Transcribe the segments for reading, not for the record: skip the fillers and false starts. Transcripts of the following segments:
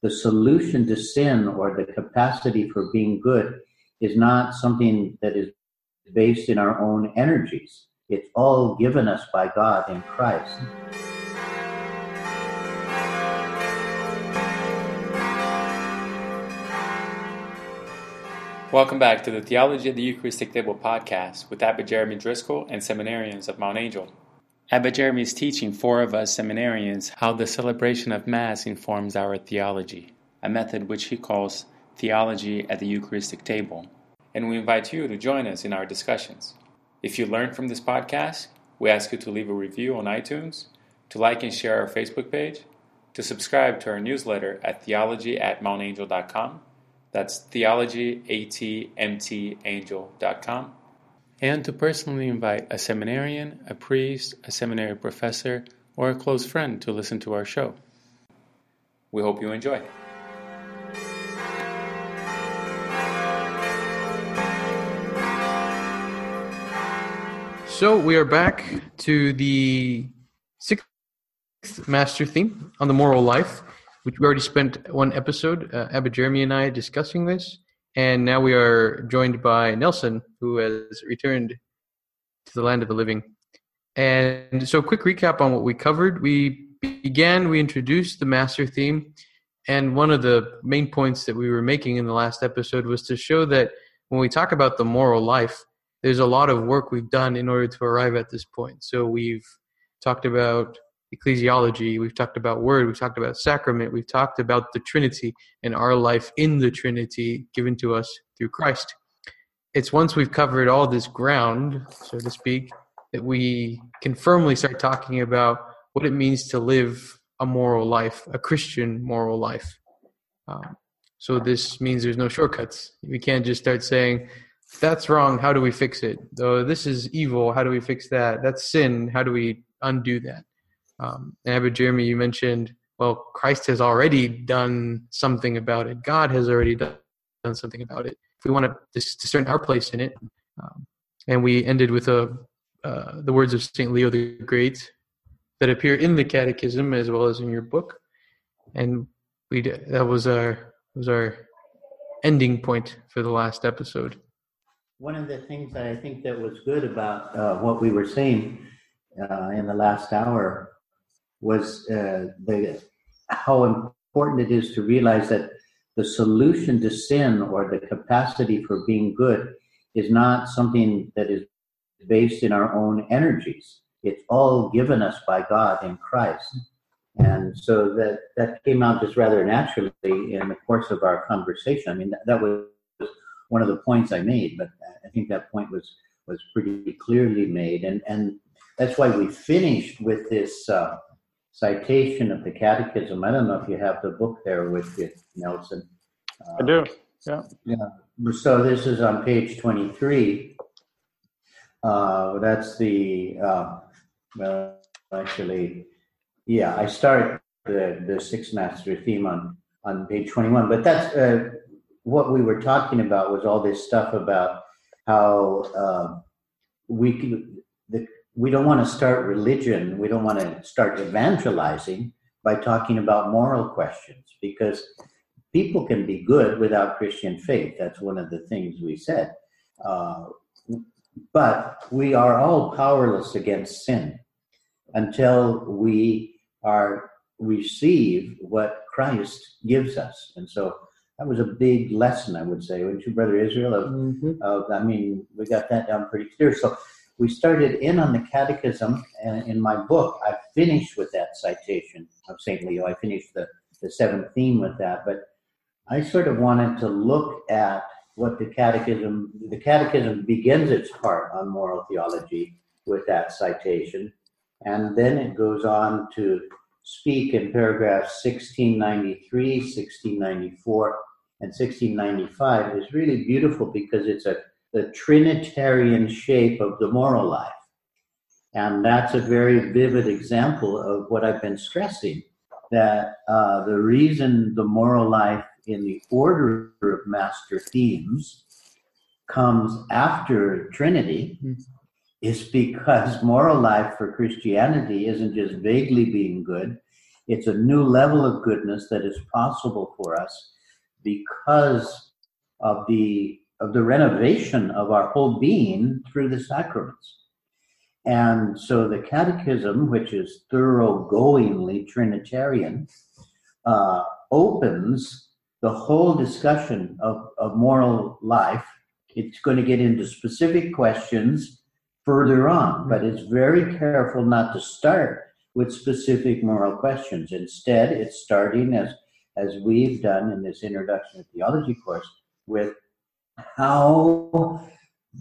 the solution to sin or the capacity for being good is not something that is based in our own energies. It's all given us by God in Christ. Welcome back to the Theology of the Eucharistic Table podcast with Abba Jeremy Driscoll and seminarians of Mount Angel. Abba Jeremy is teaching four of us seminarians how the celebration of Mass informs our theology, a method which he calls Theology at the Eucharistic Table, and we invite you to join us in our discussions. If you learned from this podcast, we ask you to leave a review on iTunes, to like and share our Facebook page, to subscribe to our newsletter at TheologyAtMtAngel.com. That's TheologyAtMtAngel.com. And to personally invite a seminarian, a priest, a seminary professor, or a close friend to listen to our show. We hope you enjoy. So we are back to the sixth master theme on the moral life, which we already spent one episode, Abba Jeremy and I, discussing this. And now we are joined by Nelson, who has returned to the land of the living. And so, quick recap on what we covered. We introduced the master theme. And one of the main points that we were making in the last episode was to show that when we talk about the moral life, there's a lot of work we've done in order to arrive at this point. So we've talked about ecclesiology, we've talked about word, we've talked about sacrament, we've talked about the Trinity and our life in the Trinity given to us through Christ. It's once we've covered all this ground, so to speak, that we can firmly start talking about what it means to live a moral life, a Christian moral life. So this means there's no shortcuts. We can't just start saying, that's wrong, how do we fix it? Oh, this is evil, how do we fix that? That's sin, how do we undo that? And Abba Jeremy, you mentioned, well, Christ has already done something about it. God has already done something about it. If we want to discern our place in it, and we ended with the words of Saint Leo the Great that appear in the Catechism as well as in your book, and that was our ending point for the last episode. One of the things that I think that was good about what we were saying in the last hour was how important it is to realize that the solution to sin or the capacity for being good is not something that is based in our own energies. It's all given us by God in Christ. And so that came out just rather naturally in the course of our conversation. I mean, that was one of the points I made, but I think that point was pretty clearly made. And that's why we finished with this citation of the Catechism. I don't know if you have the book there with you, Nelson. I do, yeah. So this is on page 23. That's the, I start the Sixth Master theme on page 21. But that's what we were talking about was all this stuff about how we don't want to start religion, we don't want to start evangelizing by talking about moral questions, because people can be good without Christian faith. That's one of the things we said. But we are all powerless against sin until we receive what Christ gives us. And so that was a big lesson, I would say, wouldn't you, Brother Israel? We got that down pretty clear. So we started in on the Catechism, and in my book, I finished with that citation of St. Leo. I finished the seventh theme with that, but I sort of wanted to look at what the Catechism begins its part on moral theology with that citation, and then it goes on to speak in paragraphs 1693, 1694, and 1695. It's really beautiful because it's the Trinitarian shape of the moral life. And that's a very vivid example of what I've been stressing, that the reason the moral life in the order of master themes comes after Trinity is because moral life for Christianity isn't just vaguely being good, It's a new level of goodness that is possible for us because of the renovation of our whole being through the sacraments. And so the Catechism, which is thoroughgoingly Trinitarian, opens the whole discussion of moral life. It's going to get into specific questions further on, but it's very careful not to start with specific moral questions. Instead, it's starting, as we've done in this Introduction to Theology course, with how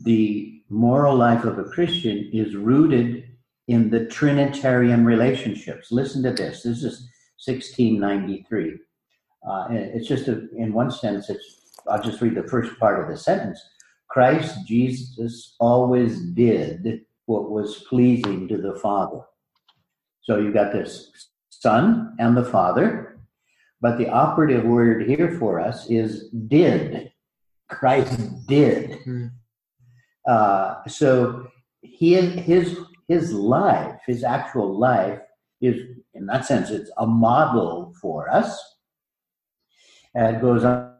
the moral life of a Christian is rooted in the Trinitarian relationships. Listen to this. This is 1693. It's just, in one sense, I'll just read the first part of the sentence. Christ Jesus always did what was pleasing to the Father. So you've got this Son and the Father, but the operative word here for us is did. Christ did. So his life, his actual life, is, in that sense, it's a model for us. And it goes on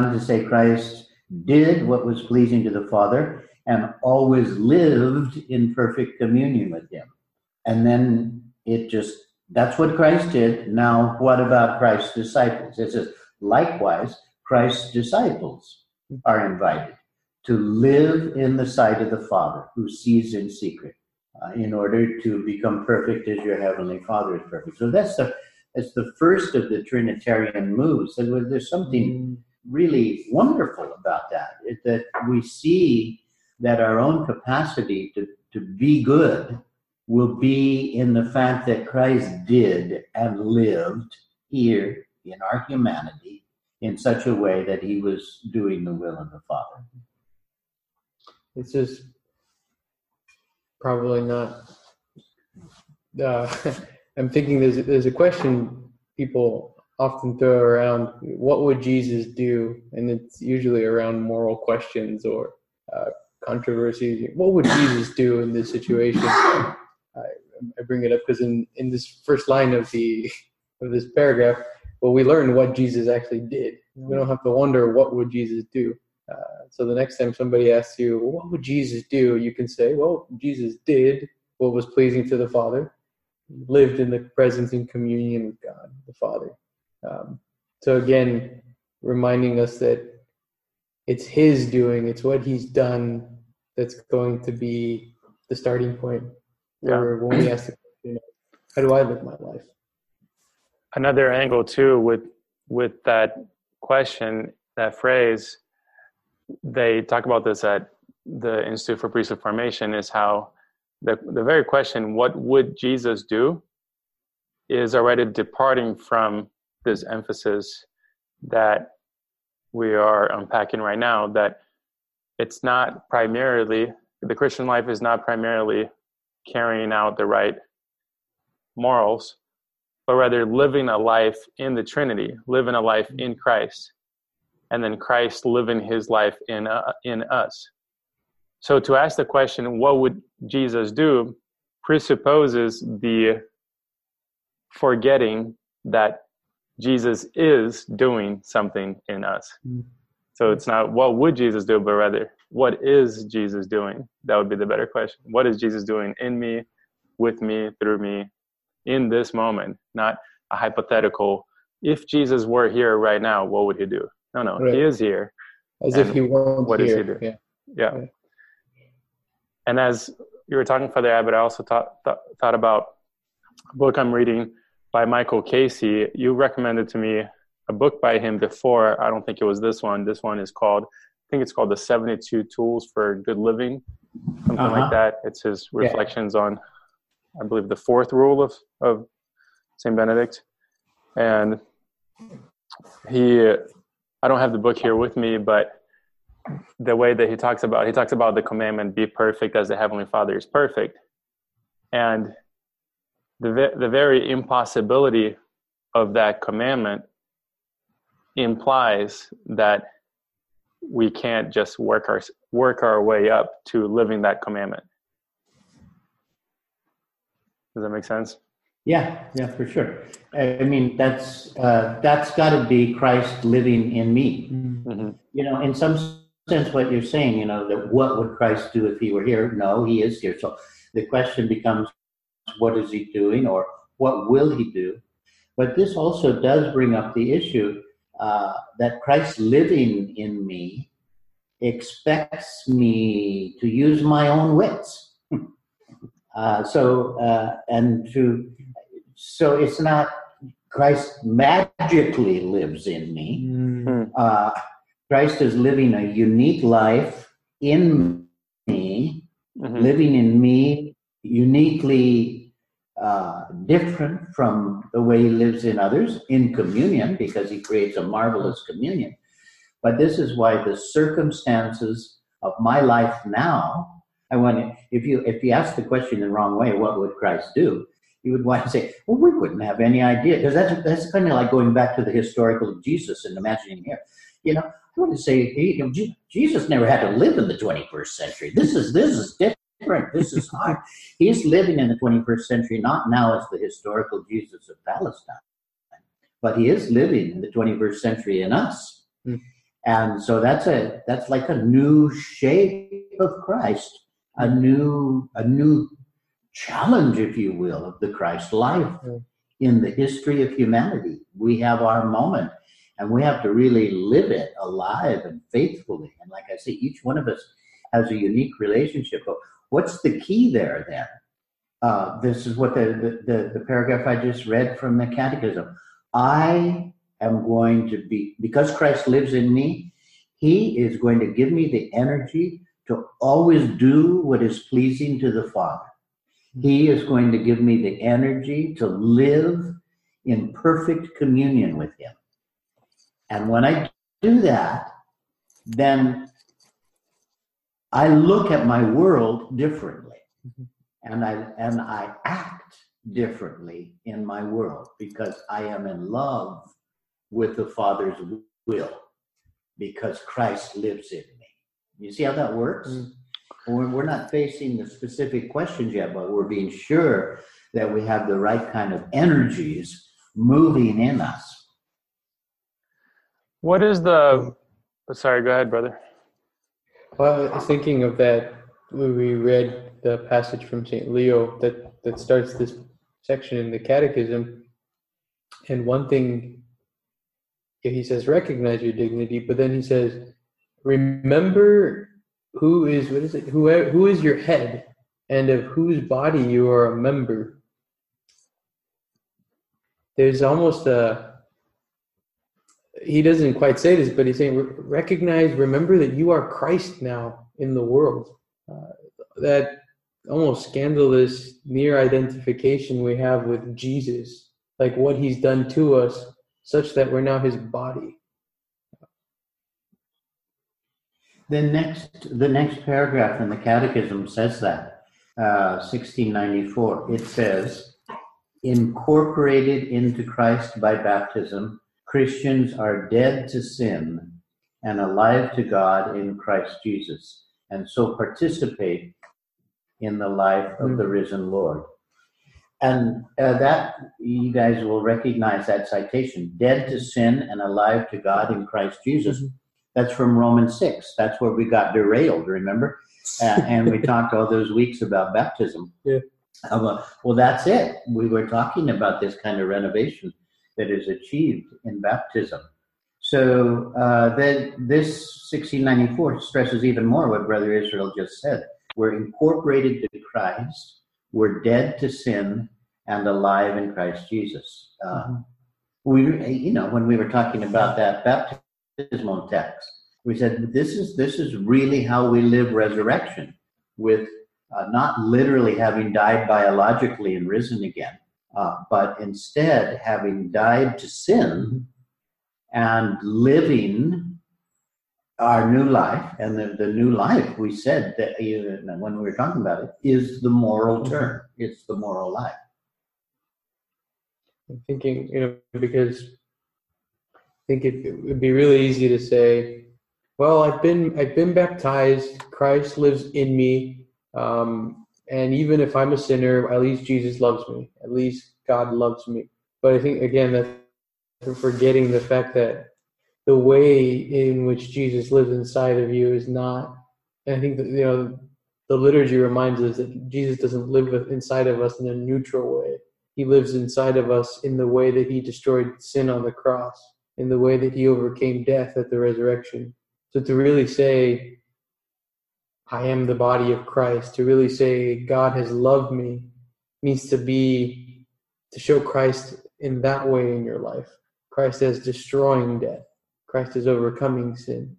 to say Christ did what was pleasing to the Father and always lived in perfect communion with him. And then that's what Christ did. Now, what about Christ's disciples? It says, likewise, Christ's disciples are invited to live in the sight of the Father who sees in secret, in order to become perfect as your heavenly Father is perfect. So that's the first of the Trinitarian moves. And there's something really wonderful about that, is that we see that our own capacity to be good will be in the fact that Christ did and lived here in our humanity in such a way that he was doing the will of the Father. This is probably not... I'm thinking there's a question people often throw around, what would Jesus do? And it's usually around moral questions or controversies. What would Jesus do in this situation? I bring it up because in this first line of this paragraph, well, we learn what Jesus actually did. We don't have to wonder what would Jesus do. So the next time somebody asks you, well, what would Jesus do? You can say, well, Jesus did what was pleasing to the Father, lived in the presence and communion with God, the Father. So again, reminding us that it's his doing, it's what he's done that's going to be the starting point. Yeah. Or when we ask the question, how do I live my life? Another angle too with that question, that phrase, they talk about this at the Institute for Priestly Formation, is how the very question, what would Jesus do, is already departing from this emphasis that we are unpacking right now, that it's not primarily, the Christian life is not primarily carrying out the right morals, but rather living a life in the Trinity, living a life in Christ, and then Christ living his life in us. So to ask the question, what would Jesus do, presupposes the forgetting that Jesus is doing something in us. So it's not what would Jesus do, but rather what is Jesus doing? That would be the better question. What is Jesus doing in me, with me, through me, in this moment? Not a hypothetical, if Jesus were here right now, what would he do? No, right. He is here. As if he weren't what here. Does he do? Yeah. And as you were talking, Father Abbott, I also thought about a book I'm reading by Michael Casey. You recommended to me a book by him before. I don't think it was this one. This one is called, I think it's called The 72 Tools for Good Living, something like that. It's his reflections on, I believe, the fourth rule of St. Benedict. And I don't have the book here with me, but the way that he talks about the commandment, be perfect as the Heavenly Father is perfect. And the very impossibility of that commandment implies that we can't just work our way up to living that commandment. Does that make sense? Yeah, for sure. I mean, that's got to be Christ living in me. Mm-hmm. You know, in some sense, what you're saying, you know, that what would Christ do if he were here? No, he is here. So the question becomes, what is he doing, or what will he do? But this also does bring up the issue that Christ living in me expects me to use my own wits. So it's not Christ magically lives in me. Mm-hmm. Christ is living a unique life in me, mm-hmm. living in me uniquely different from the way he lives in others, in communion, because he creates a marvelous communion. But this is why the circumstances of my life now, I want to, if you ask the question the wrong way, what would Christ do? You would want to say, well, we wouldn't have any idea, because that's kind of like going back to the historical Jesus and imagining him. You know, I want to say, you know, Jesus never had to live in the 21st century. This is different. This is hard. He's living in the 21st century, not now as the historical Jesus of Palestine, but he is living in the 21st century in us. Mm. And so that's like a new shape of Christ, a new challenge, if you will, of the Christ life in the history of humanity. We have our moment, and we have to really live it alive and faithfully. And like I say, each one of us has a unique relationship. But what's the key there then? This is what the paragraph I just read from the Catechism. I am going to be, because Christ lives in me, he is going to give me the energy to always do what is pleasing to the Father. He is going to give me the energy to live in perfect communion with him. And when I do that, then I look at my world differently. Mm-hmm. And I act differently in my world, because I am in love with the Father's will, because Christ lives in me. You see how that works? Mm-hmm. We're not facing the specific questions yet, but we're being sure that we have the right kind of energies moving in us. What is the... Sorry, go ahead, brother. Well, I was thinking of that. We read the passage from St. Leo that starts this section in the Catechism. And one thing, he says, recognize your dignity, but then he says, remember... Who is your head, and of whose body you are a member? There's almost he doesn't quite say this, but he's saying, remember that you are Christ now in the world. That almost scandalous near identification we have with Jesus, like what he's done to us, such that we're now his body. The next paragraph in the Catechism says that, 1694, it says, incorporated into Christ by baptism, Christians are dead to sin and alive to God in Christ Jesus, and so participate in the life of the risen Lord. And that, you guys will recognize that citation, dead to sin and alive to God in Christ Jesus. Mm-hmm. That's from Romans 6. That's where we got derailed, remember? And we talked all those weeks about baptism. Yeah. Well, that's it. We were talking about this kind of renovation that is achieved in baptism. So this 1694 stresses even more what Brother Israel just said. We're incorporated to Christ. We're dead to sin and alive in Christ Jesus. When we were talking about that baptism, text, we said this is really how we live resurrection, with not literally having died biologically and risen again, but instead having died to sin and living our new life. And the new life, we said that when we were talking about it, is the moral turn. It's the moral life. I'm thinking, because I think it would be really easy to say, well, I've been baptized, Christ lives in me, And even if I'm a sinner, at least Jesus loves me. At least God loves me. But I think, again, that's forgetting the fact that the way in which Jesus lives inside of you is not, and I think that, you know, the liturgy reminds us that Jesus doesn't live inside of us in a neutral way. He lives inside of us in the way that he destroyed sin on the cross, in the way that he overcame death at the resurrection. So to really say, I am the body of Christ, to really say God has loved me, means to be, to show Christ in that way in your life. Christ as destroying death. Christ as overcoming sin.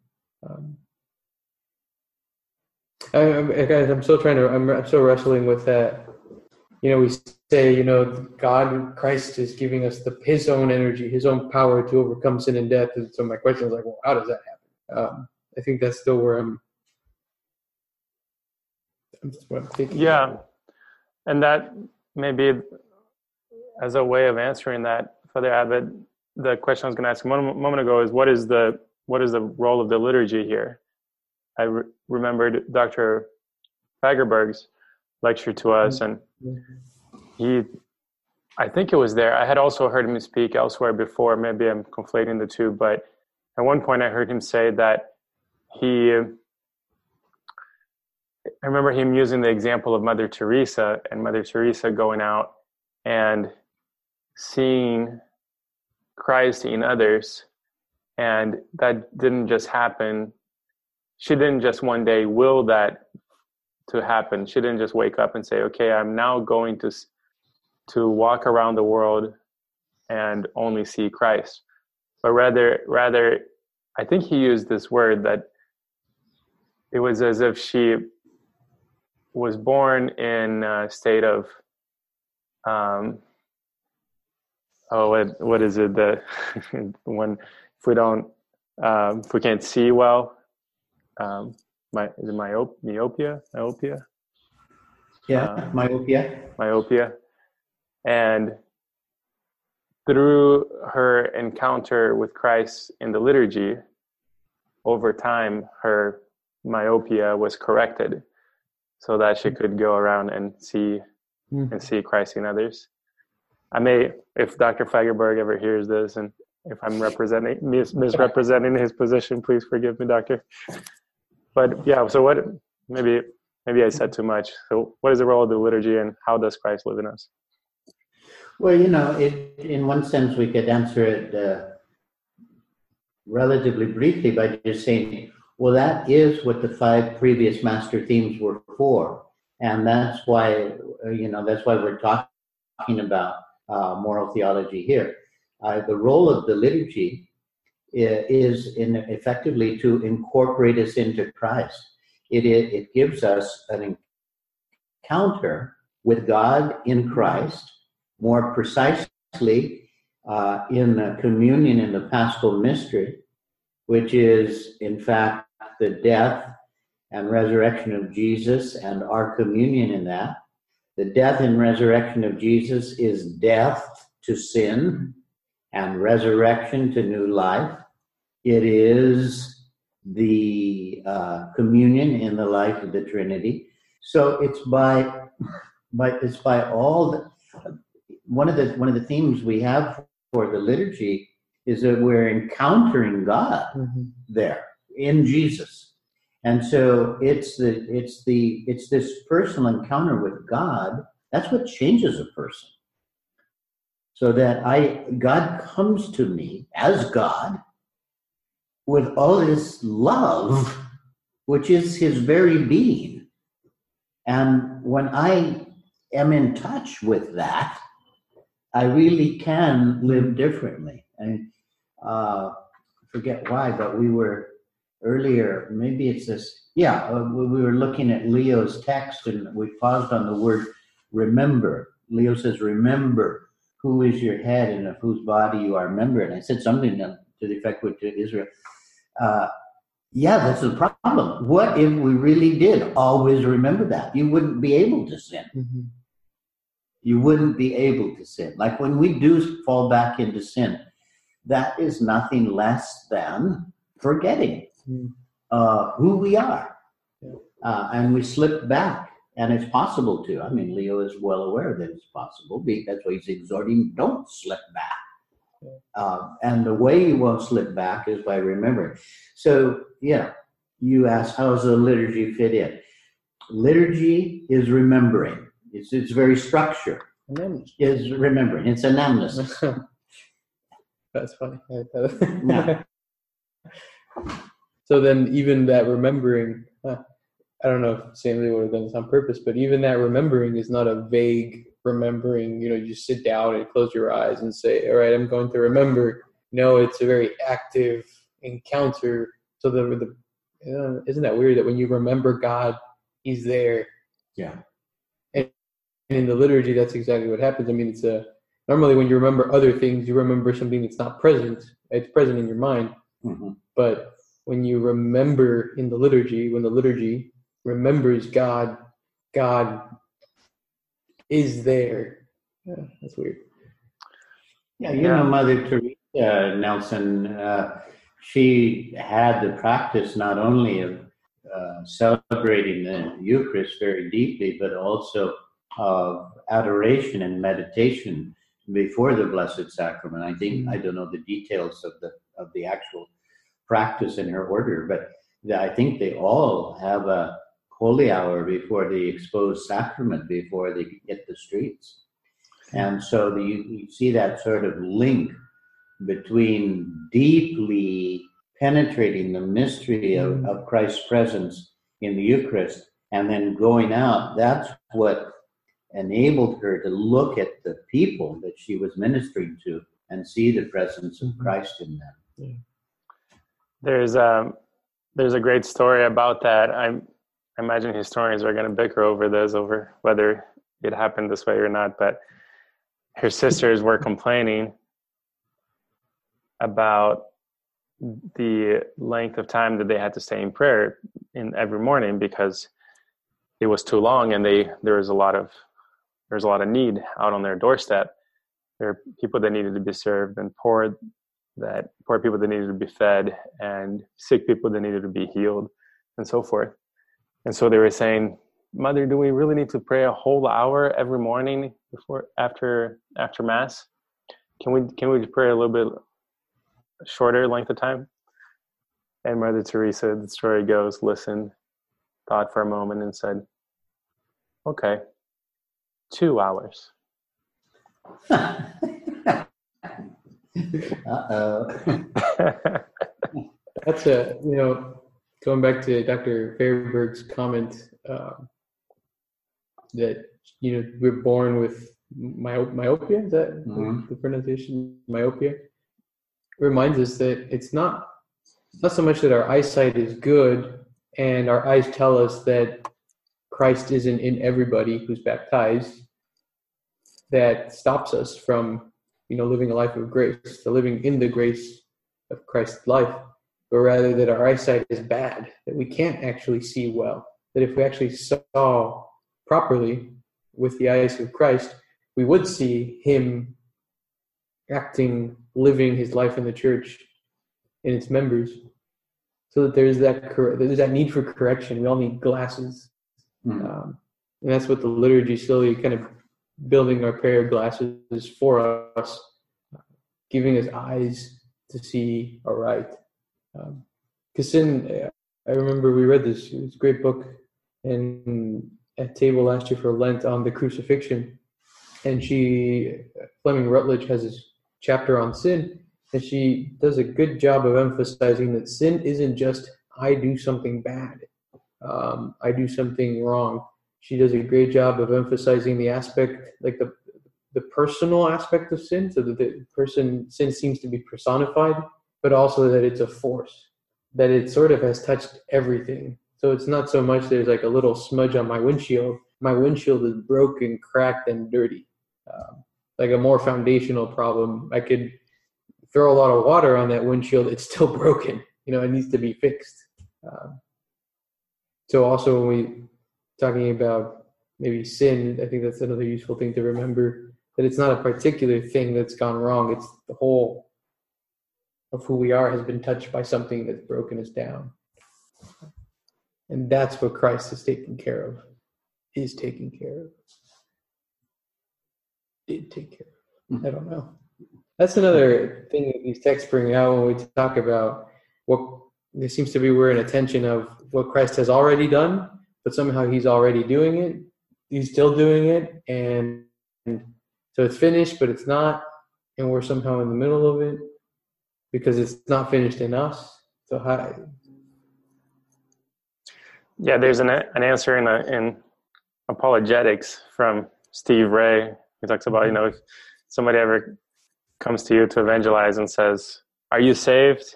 I'm still trying to, I'm still wrestling with that. You know, we say, you know, God, Christ is giving us his own energy, his own power to overcome sin and death. And so my question is like, well, how does that happen? I think that's still where I'm thinking. Yeah. And that maybe as a way of answering that, Father Abbott, the question I was going to ask a moment ago is what is the role of the liturgy here? I remembered Dr. Fagerberg's lecture to us, and I think it was there. I had also heard him speak elsewhere before. Maybe I'm conflating the two, but at one point I heard him say that I remember him using the example of Mother Teresa, and Mother Teresa going out and seeing Christ in others, and that didn't just happen. She didn't just one day will that to happen. She didn't just wake up and say, okay, I'm now going to walk around the world and only see Christ. But rather, I think he used this word that it was as if she was born in a state of, what is it? The one, if we can't see well, myopia? Yeah, myopia. And through her encounter with Christ in the liturgy, over time, her myopia was corrected so that she could go around and see Christ in others. I may, if Dr. Fagerberg ever hears this, and if I'm misrepresenting his position, please forgive me, Doctor. But yeah, so what? Maybe I said too much. So, what is the role of the liturgy, and how does Christ live in us? Well, you know, in one sense we could answer it relatively briefly by just saying, well, that is what the 5 previous master themes were for, and that's why we're talking about moral theology here. The role of the liturgy is effectively to incorporate us into Christ. It gives us an encounter with God in Christ, more precisely in the communion in the Paschal Mystery, which is in fact the death and resurrection of Jesus and our communion in that. The death and resurrection of Jesus is death to sin and resurrection to new life. It is the communion in the life of the Trinity. So it's one of the themes we have for the liturgy is that we're encountering God there in Jesus, and so it's this personal encounter with God that's what changes a person. So that God comes to me as God with all this love, which is his very being. And when I am in touch with that, I really can live differently. And I forget why, but we were earlier, maybe it's this, we were looking at Leo's text and we paused on the word remember. Leo says, remember. Who is your head and of whose body you are a member? And I said something to the effect with Israel. That's the problem. What if we really did always remember that? You wouldn't be able to sin. Mm-hmm. You wouldn't be able to sin. Like when we do fall back into sin, that is nothing less than forgetting who we are. And we slip back And it's possible to. I mean, Leo is well aware that it's possible, because he's exhorting, don't slip back. And the way you won't slip back is by remembering. So, yeah, you ask, how does the liturgy fit in? Liturgy is remembering. Its very structure is remembering. It's anamnesis. That's funny. No. So then even that remembering, I don't know if St. Leo would have done this on purpose, but even that remembering is not a vague remembering, you know, you sit down and close your eyes and say, all right, I'm going to remember. No, it's a very active encounter. So isn't that weird that when you remember God, he's there? Yeah. And in the liturgy, that's exactly what happens. I mean, it's normally when you remember other things, you remember something that's not present. It's present in your mind. Mm-hmm. But when you remember in the liturgy, when the liturgy remembers God, God is there. Yeah, that's weird. Yeah, you know, Mother Teresa Nelson, she had the practice not only of celebrating the Eucharist very deeply, but also of adoration and meditation before the Blessed Sacrament. I think, I don't know the details of the actual practice in her order, but I think they all have a holy hour before the exposed sacrament, before they hit the streets. And so you see that sort of link between deeply penetrating the mystery of Christ's presence in the Eucharist and then going out. That's what enabled her to look at the people that she was ministering to and see the presence of Christ in them. Yeah. There's a great story about that. I imagine historians are going to bicker over this, over whether it happened this way or not, but her sisters were complaining about the length of time that they had to stay in prayer in every morning because it was too long, and there was a lot of need out on their doorstep. There were people that needed to be served, and poor people that needed to be fed, and sick people that needed to be healed, and so forth. And so they were saying, Mother, do we really need to pray a whole hour every morning after Mass? Can we pray a little bit shorter length of time? And Mother Teresa, the story goes, listened, thought for a moment, and said, okay, 2 hours. Uh-oh. That's going back to Dr. Fagerberg's comment that, we're born with myopia, is that the pronunciation? Myopia. It reminds us that it's not so much that our eyesight is good and our eyes tell us that Christ isn't in everybody who's baptized that stops us from, living a life of grace, the living in the grace of Christ's life. But rather that our eyesight is bad, that we can't actually see well, that if we actually saw properly with the eyes of Christ, we would see him acting, living his life in the church, in its members, so that there's that need for correction. We all need glasses. And that's what the liturgy is slowly kind of building, our prayer glasses for us, giving us eyes to see aright. Because I remember we read this, it was a great book, and at table last year for Lent on the crucifixion, and Fleming Rutledge has this chapter on sin, and she does a good job of emphasizing that sin isn't just I do something bad, I do something wrong. She does a great job of emphasizing the aspect, like the personal aspect of sin, so that sin seems to be personified, but also that it's a force, that it sort of has touched everything. So it's not so much there's like a little smudge on my windshield. My windshield is broken, cracked, and dirty. Like a more foundational problem, I could throw a lot of water on that windshield. It's still broken. It needs to be fixed. So also when we're talking about maybe sin, I think that's another useful thing to remember, that it's not a particular thing that's gone wrong. It's the whole of who we are has been touched by something that's broken us down. And that's what Christ is taking care of. is taking care of, did take care of. I don't know. That's another thing that these texts bring out when we talk about what there seems to be, we're in a tension of what Christ has already done, but somehow he's already doing it. He's still doing it. And so it's finished, but it's not. And we're somehow in the middle of it because it's not finished in us. So how? Yeah, there's an answer in apologetics from Steve Ray. He talks about, you know, if somebody ever comes to you to evangelize and says, "Are you saved?"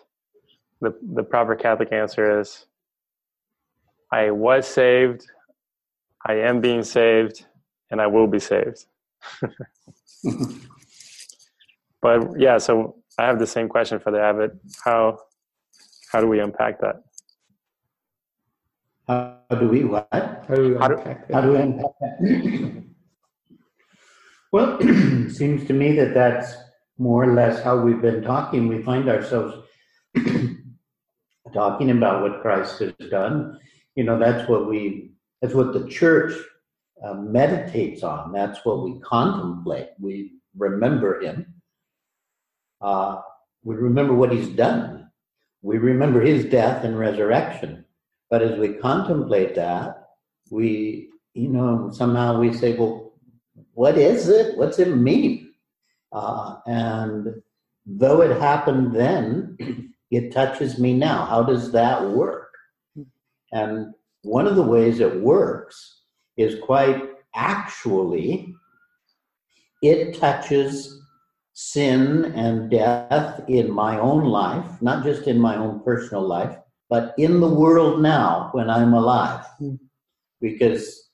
The proper Catholic answer is, "I was saved, I am being saved, and I will be saved." But yeah, so I have the same question for the abbot. How do we unpack that? How do we what? How do we unpack that? Well, it seems to me that that's more or less how we've been talking. We find ourselves talking about what Christ has done. You know, that's what the Church meditates on. That's what we contemplate. We remember him. We remember what he's done. We remember his death and resurrection. But as we contemplate that, we, you know, somehow we say, well, what is it? What's it mean? And though it happened then, it touches me now. How does that work? And one of the ways it works is quite actually, it touches sin and death in my own life, not just in my own personal life, but in the world now when I'm alive. Because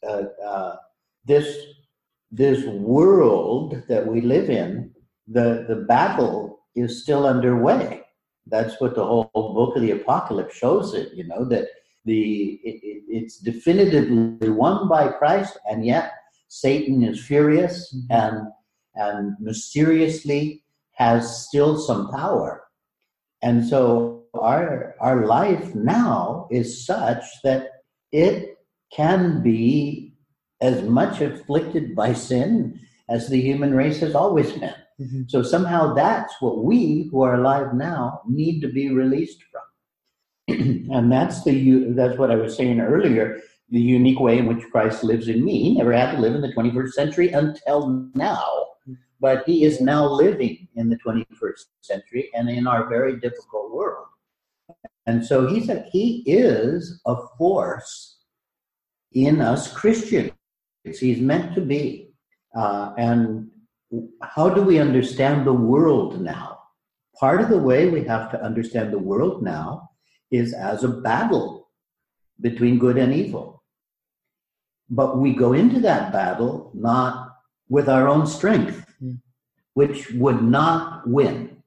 this world that we live in, the battle is still underway. That's what the whole book of the Apocalypse shows it, you know, that it's definitively won by Christ, and yet Satan is furious and mysteriously has still some power. And so our life now is such that it can be as much afflicted by sin as the human race has always been. Mm-hmm. So somehow that's what we who are alive now need to be released from. And that's what I was saying earlier, the unique way in which Christ lives in me. He never had to live in the 21st century until now. But he is now living in the 21st century and in our very difficult world. And so he is a force in us Christians. He's meant to be. And how do we understand the world now? Part of the way we have to understand the world now is as a battle between good and evil. But we go into that battle not with our own strength, which would not win.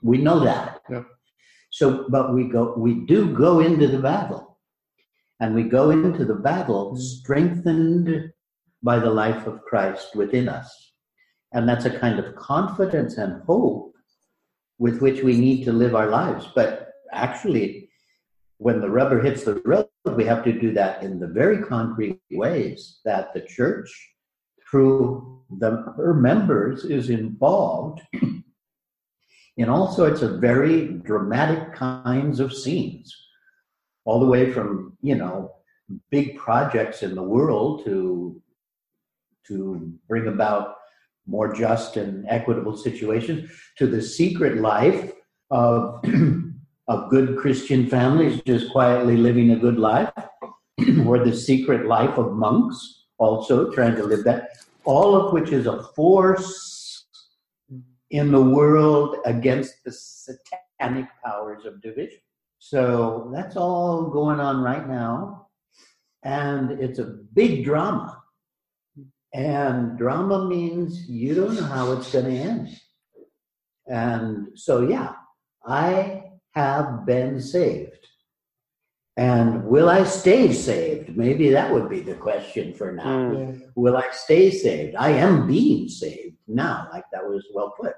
We know that. Yeah. So, but we do go into the battle, and we go into the battle strengthened by the life of Christ within us. And that's a kind of confidence and hope with which we need to live our lives. But actually, when the rubber hits the road, we have to do that in the very concrete ways that the Church, through her members, is involved in all sorts of very dramatic kinds of scenes, all the way from, you know, big projects in the world to bring about more just and equitable situations, to the secret life of good Christian families just quietly living a good life, or the secret life of monks also trying to live that, all of which is a force in the world against the satanic powers of division. So that's all going on right now, and it's a big drama. And drama means you don't know how it's going to end. And so, yeah, I have been saved. And will I stay saved? Maybe that would be the question for now. Mm. Will I stay saved? I am being saved now, like that was well put.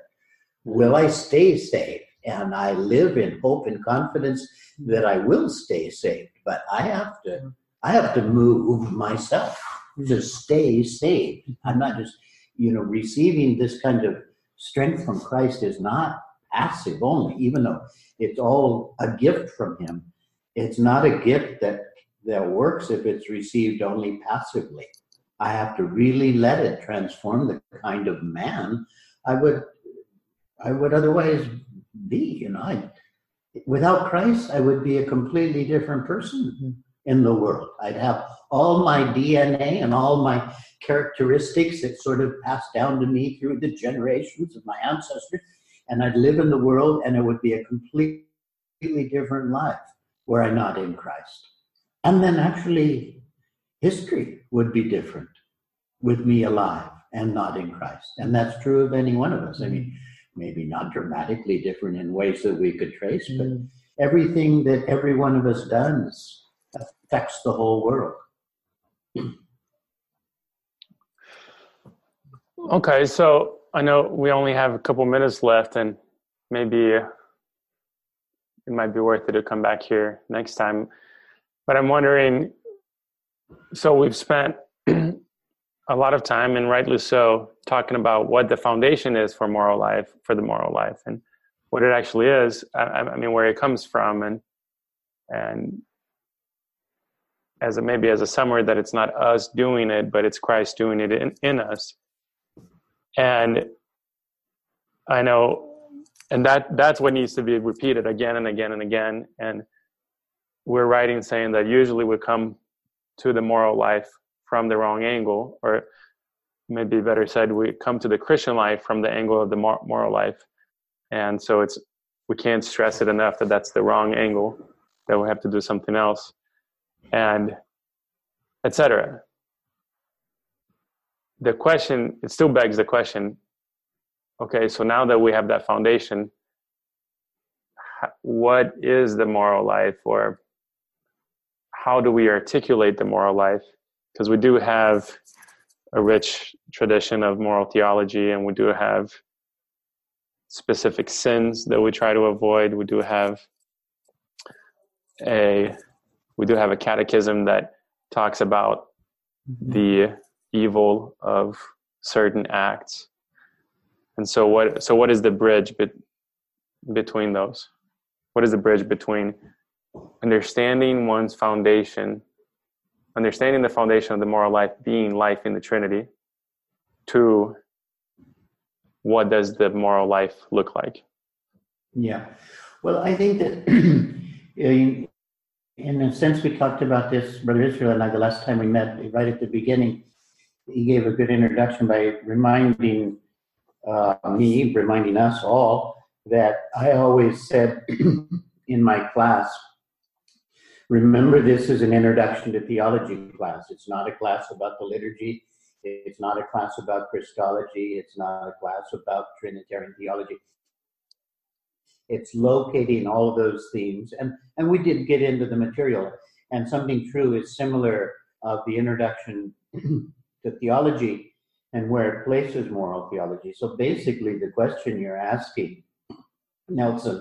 Will I stay saved? And I live in hope and confidence that I will stay saved. But I have to I have to move myself to stay saved. I'm not just, receiving this kind of strength from Christ is not passive only, even though it's all a gift from him. It's not a gift that works if it's received only passively. I have to really let it transform the kind of man I would otherwise be. Without Christ, I would be a completely different person in the world. I'd have all my DNA and all my characteristics that sort of passed down to me through the generations of my ancestors, and I'd live in the world, and it would be a completely different life were I not in Christ. And then actually, history would be different with me alive and not in Christ. And that's true of any one of us. I mean, maybe not dramatically different in ways that we could trace, but everything that every one of us does affects the whole world. Okay, so I know we only have a couple minutes left, and maybe it might be worth it to come back here next time. But I'm wondering, so we've spent a lot of time, and rightly so, talking about what the foundation is for moral life, for the moral life, and what it actually is. I mean, where it comes from, and as a summary that it's not us doing it, but it's Christ doing it in us. And I know, and that's what needs to be repeated again and again and again. And we're right in saying that usually we come to the moral life from the wrong angle, or maybe better said, we come to the Christian life from the angle of the moral life. And so we can't stress it enough that that's the wrong angle, that we have to do something else, and etc. The question, it still begs the question, okay, so now that we have that foundation, what is the moral life, or how do we articulate the moral life? Because we do have a rich tradition of moral theology, and we do have specific sins that we try to avoid. We do have a catechism that talks about the evil of certain acts. And so what is the bridge between those? What is the bridge between understanding one's foundation, understanding the foundation of the moral life being life in the Trinity, to what does the moral life look like? Yeah. Well, I think that in a sense, we talked about this, Brother Israel and I, the last time we met, right at the beginning. He gave a good introduction by reminding me, reminding us all, that I always said in my class, remember, this is an introduction to theology class. It's not a class about the liturgy. It's not a class about Christology. It's not a class about Trinitarian theology. It's locating all of those themes. And we did get into the material. And Something True is similar of the introduction to theology and where it places moral theology. So basically, the question you're asking, Nelson,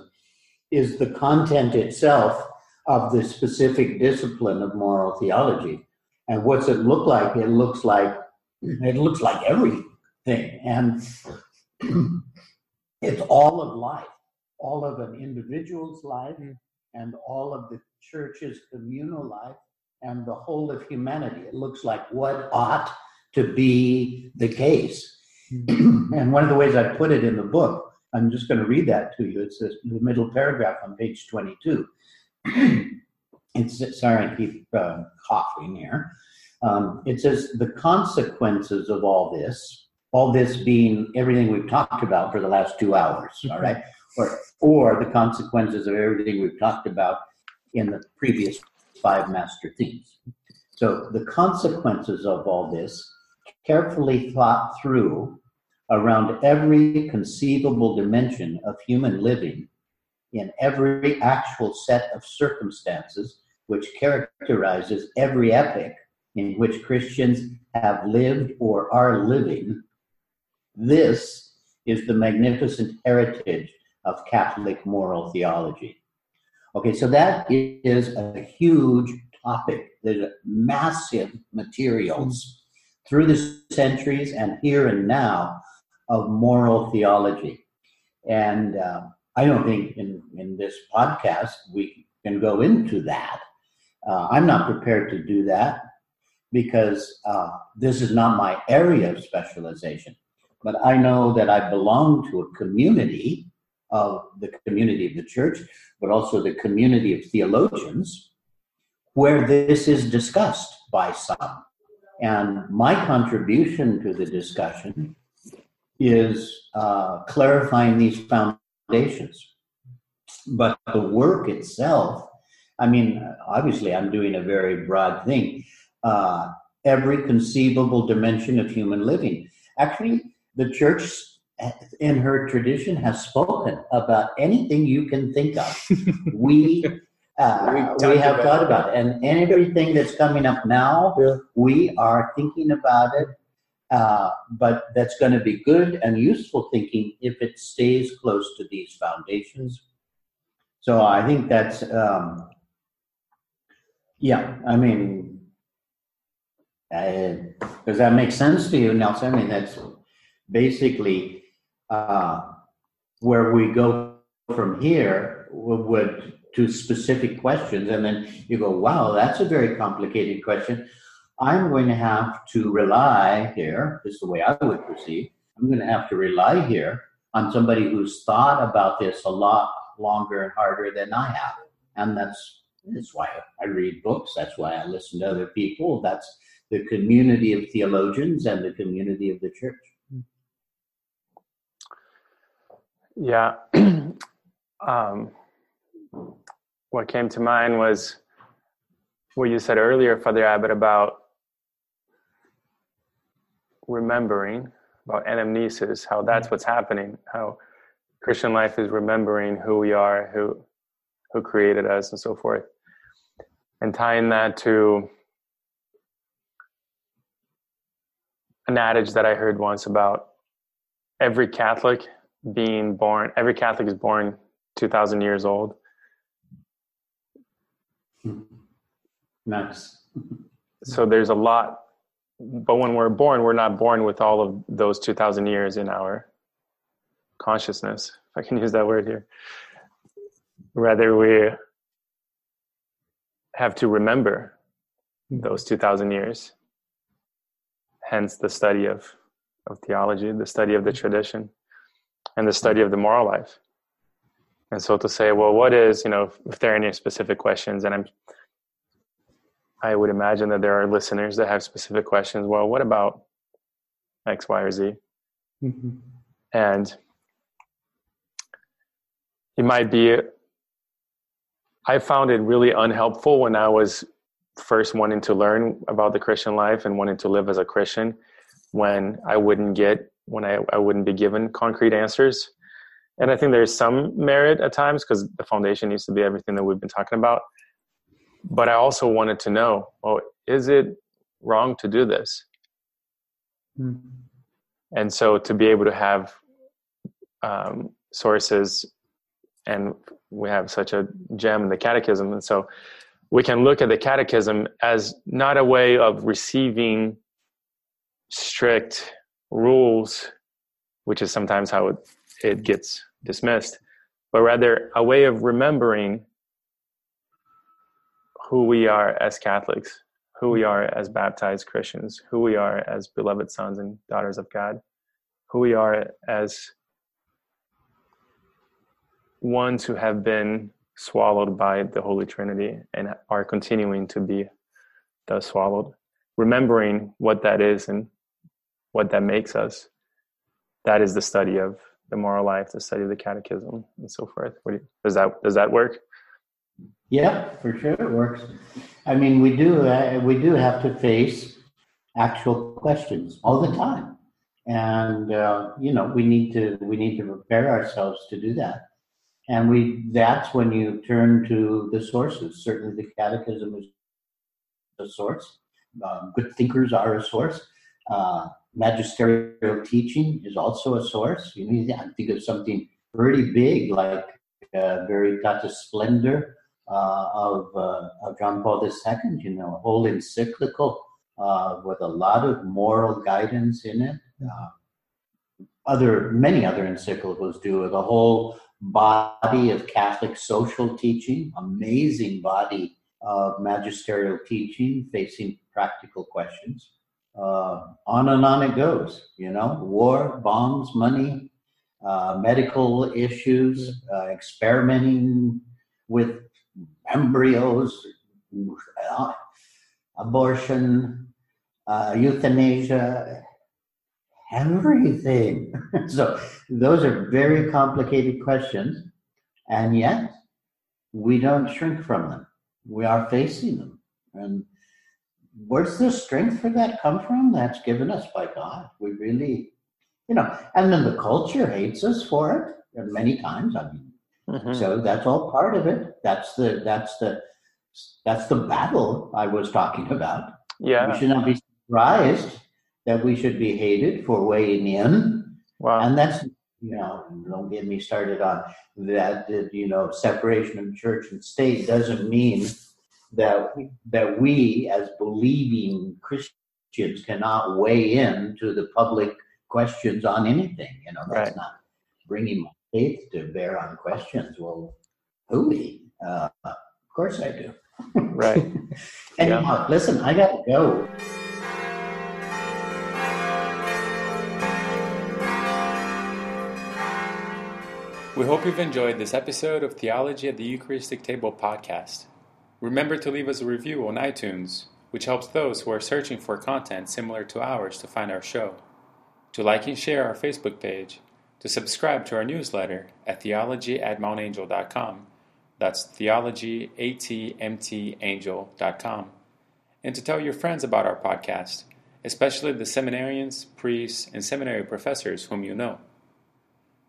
is the content itself of the specific discipline of moral theology. And what's it look like? It looks like everything. And it's all of life, all of an individual's life, and all of the church's communal life, and the whole of humanity. It looks like what ought to be the case. And one of the ways I put it in the book, I'm just going to read that to you. It's the middle paragraph on page 22. Sorry, I keep coughing here. It says, the consequences of all this being everything we've talked about for the last 2 hours, all right? Or the consequences of everything we've talked about in the previous 5 master themes. So the consequences of all this, carefully thought through around every conceivable dimension of human living, in every actual set of circumstances which characterizes every epoch in which Christians have lived or are living. This is the magnificent heritage of Catholic moral theology. Okay, so that is a huge topic. There's massive materials through the centuries and here and now of moral theology. And I don't think in this podcast we can go into that. I'm not prepared to do that because this is not my area of specialization. But I know that I belong to a community of the community of the church, but also the community of theologians, where this is discussed by some. And my contribution to the discussion is clarifying these foundations. But the work itself, I mean, obviously I'm doing a very broad thing. Every conceivable dimension of human living. Actually, the church in her tradition has spoken about anything you can think of. We have thought about it. And everything that's coming up now, we are thinking about it. But that's going to be good and useful thinking if it stays close to these foundations. So I think that's, I mean, does that make sense to you, Nelson? I mean, that's basically where we go from here would to specific questions. And then you go, wow, that's a very complicated question. I'm going to have to rely here, this is the way I would proceed, I'm going to have to rely here on somebody who's thought about this a lot longer and harder than I have. And that's why I read books, that's why I listen to other people, that's the community of theologians and the community of the church. Yeah. What came to mind was what you said earlier, Father Abbott, about remembering, about anamnesis, how that's what's happening, how Christian life is remembering who we are, who created us, and so forth. And tying that to an adage that I heard once about every Catholic being born, every Catholic is born 2,000 years old. Nice. So there's a lot, but when we're born, we're not born with all of those 2,000 years in our consciousness, if I can use that word here. Rather, we have to remember those 2,000 years. Hence the study of theology, the study of the tradition, and the study of the moral life. And so to say, well, what is, you know, if there are any specific questions, and I would imagine that there are listeners that have specific questions. Well, what about X, Y, or Z? Mm-hmm. And it might be, I found it really unhelpful when I was first wanting to learn about the Christian life and wanting to live as a Christian, when I wouldn't be given concrete answers. And I think there's some merit at times because the foundation needs to be everything that we've been talking about. But I also wanted to know, well, is it wrong to do this? Mm-hmm. And so to be able to have sources, and we have such a gem in the Catechism. And so we can look at the Catechism as not a way of receiving strict rules, which is sometimes how it gets dismissed, but rather a way of remembering who we are as Catholics, who we are as baptized Christians, who we are as beloved sons and daughters of God, who we are as ones who have been swallowed by the Holy Trinity and are continuing to be thus swallowed, remembering what that is and what that makes us. That is the study of the moral life, the study of the Catechism, and so forth. Does that work? Yeah, for sure it works. I mean, we do have to face actual questions all the time, and we need to prepare ourselves to do that. And that's when you turn to the sources. Certainly, the Catechism is a source. Good thinkers are a source. Magisterial teaching is also a source. You need to think of something pretty big like Veritatis Splendor of John Paul II, a whole encyclical with a lot of moral guidance in it. Many other encyclicals do, the whole body of Catholic social teaching, amazing body of magisterial teaching facing practical questions. On and on it goes, war, bombs, money, medical issues, experimenting with embryos, abortion, euthanasia, everything. So those are very complicated questions, and yet we don't shrink from them. We are facing them. And where's the strength for that come from? That's given us by God. We really, and then the culture hates us for it many times. So that's all part of it. That's the battle I was talking about. Yeah. We should not be surprised that we should be hated for weighing in. Wow. And that's, don't get me started on that, separation of church and state doesn't mean that we as believing Christians cannot weigh in to the public questions on anything. That's right. Not bringing my faith to bear on questions. Well, hooey. Of course I do. Right. Anyhow, yeah. Listen, I got to go. We hope you've enjoyed this episode of Theology at the Eucharistic Table podcast. Remember to leave us a review on iTunes, which helps those who are searching for content similar to ours to find our show. To like and share our Facebook page, to subscribe to our newsletter at TheologyAtMtAngel.com, that's TheologyAtMtAngel.com, and to tell your friends about our podcast, especially the seminarians, priests, and seminary professors whom you know.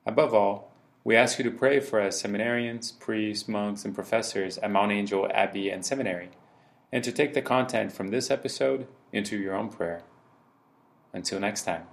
Above all, we ask you to pray for us seminarians, priests, monks, and professors at Mount Angel Abbey and Seminary, and to take the content from this episode into your own prayer. Until next time.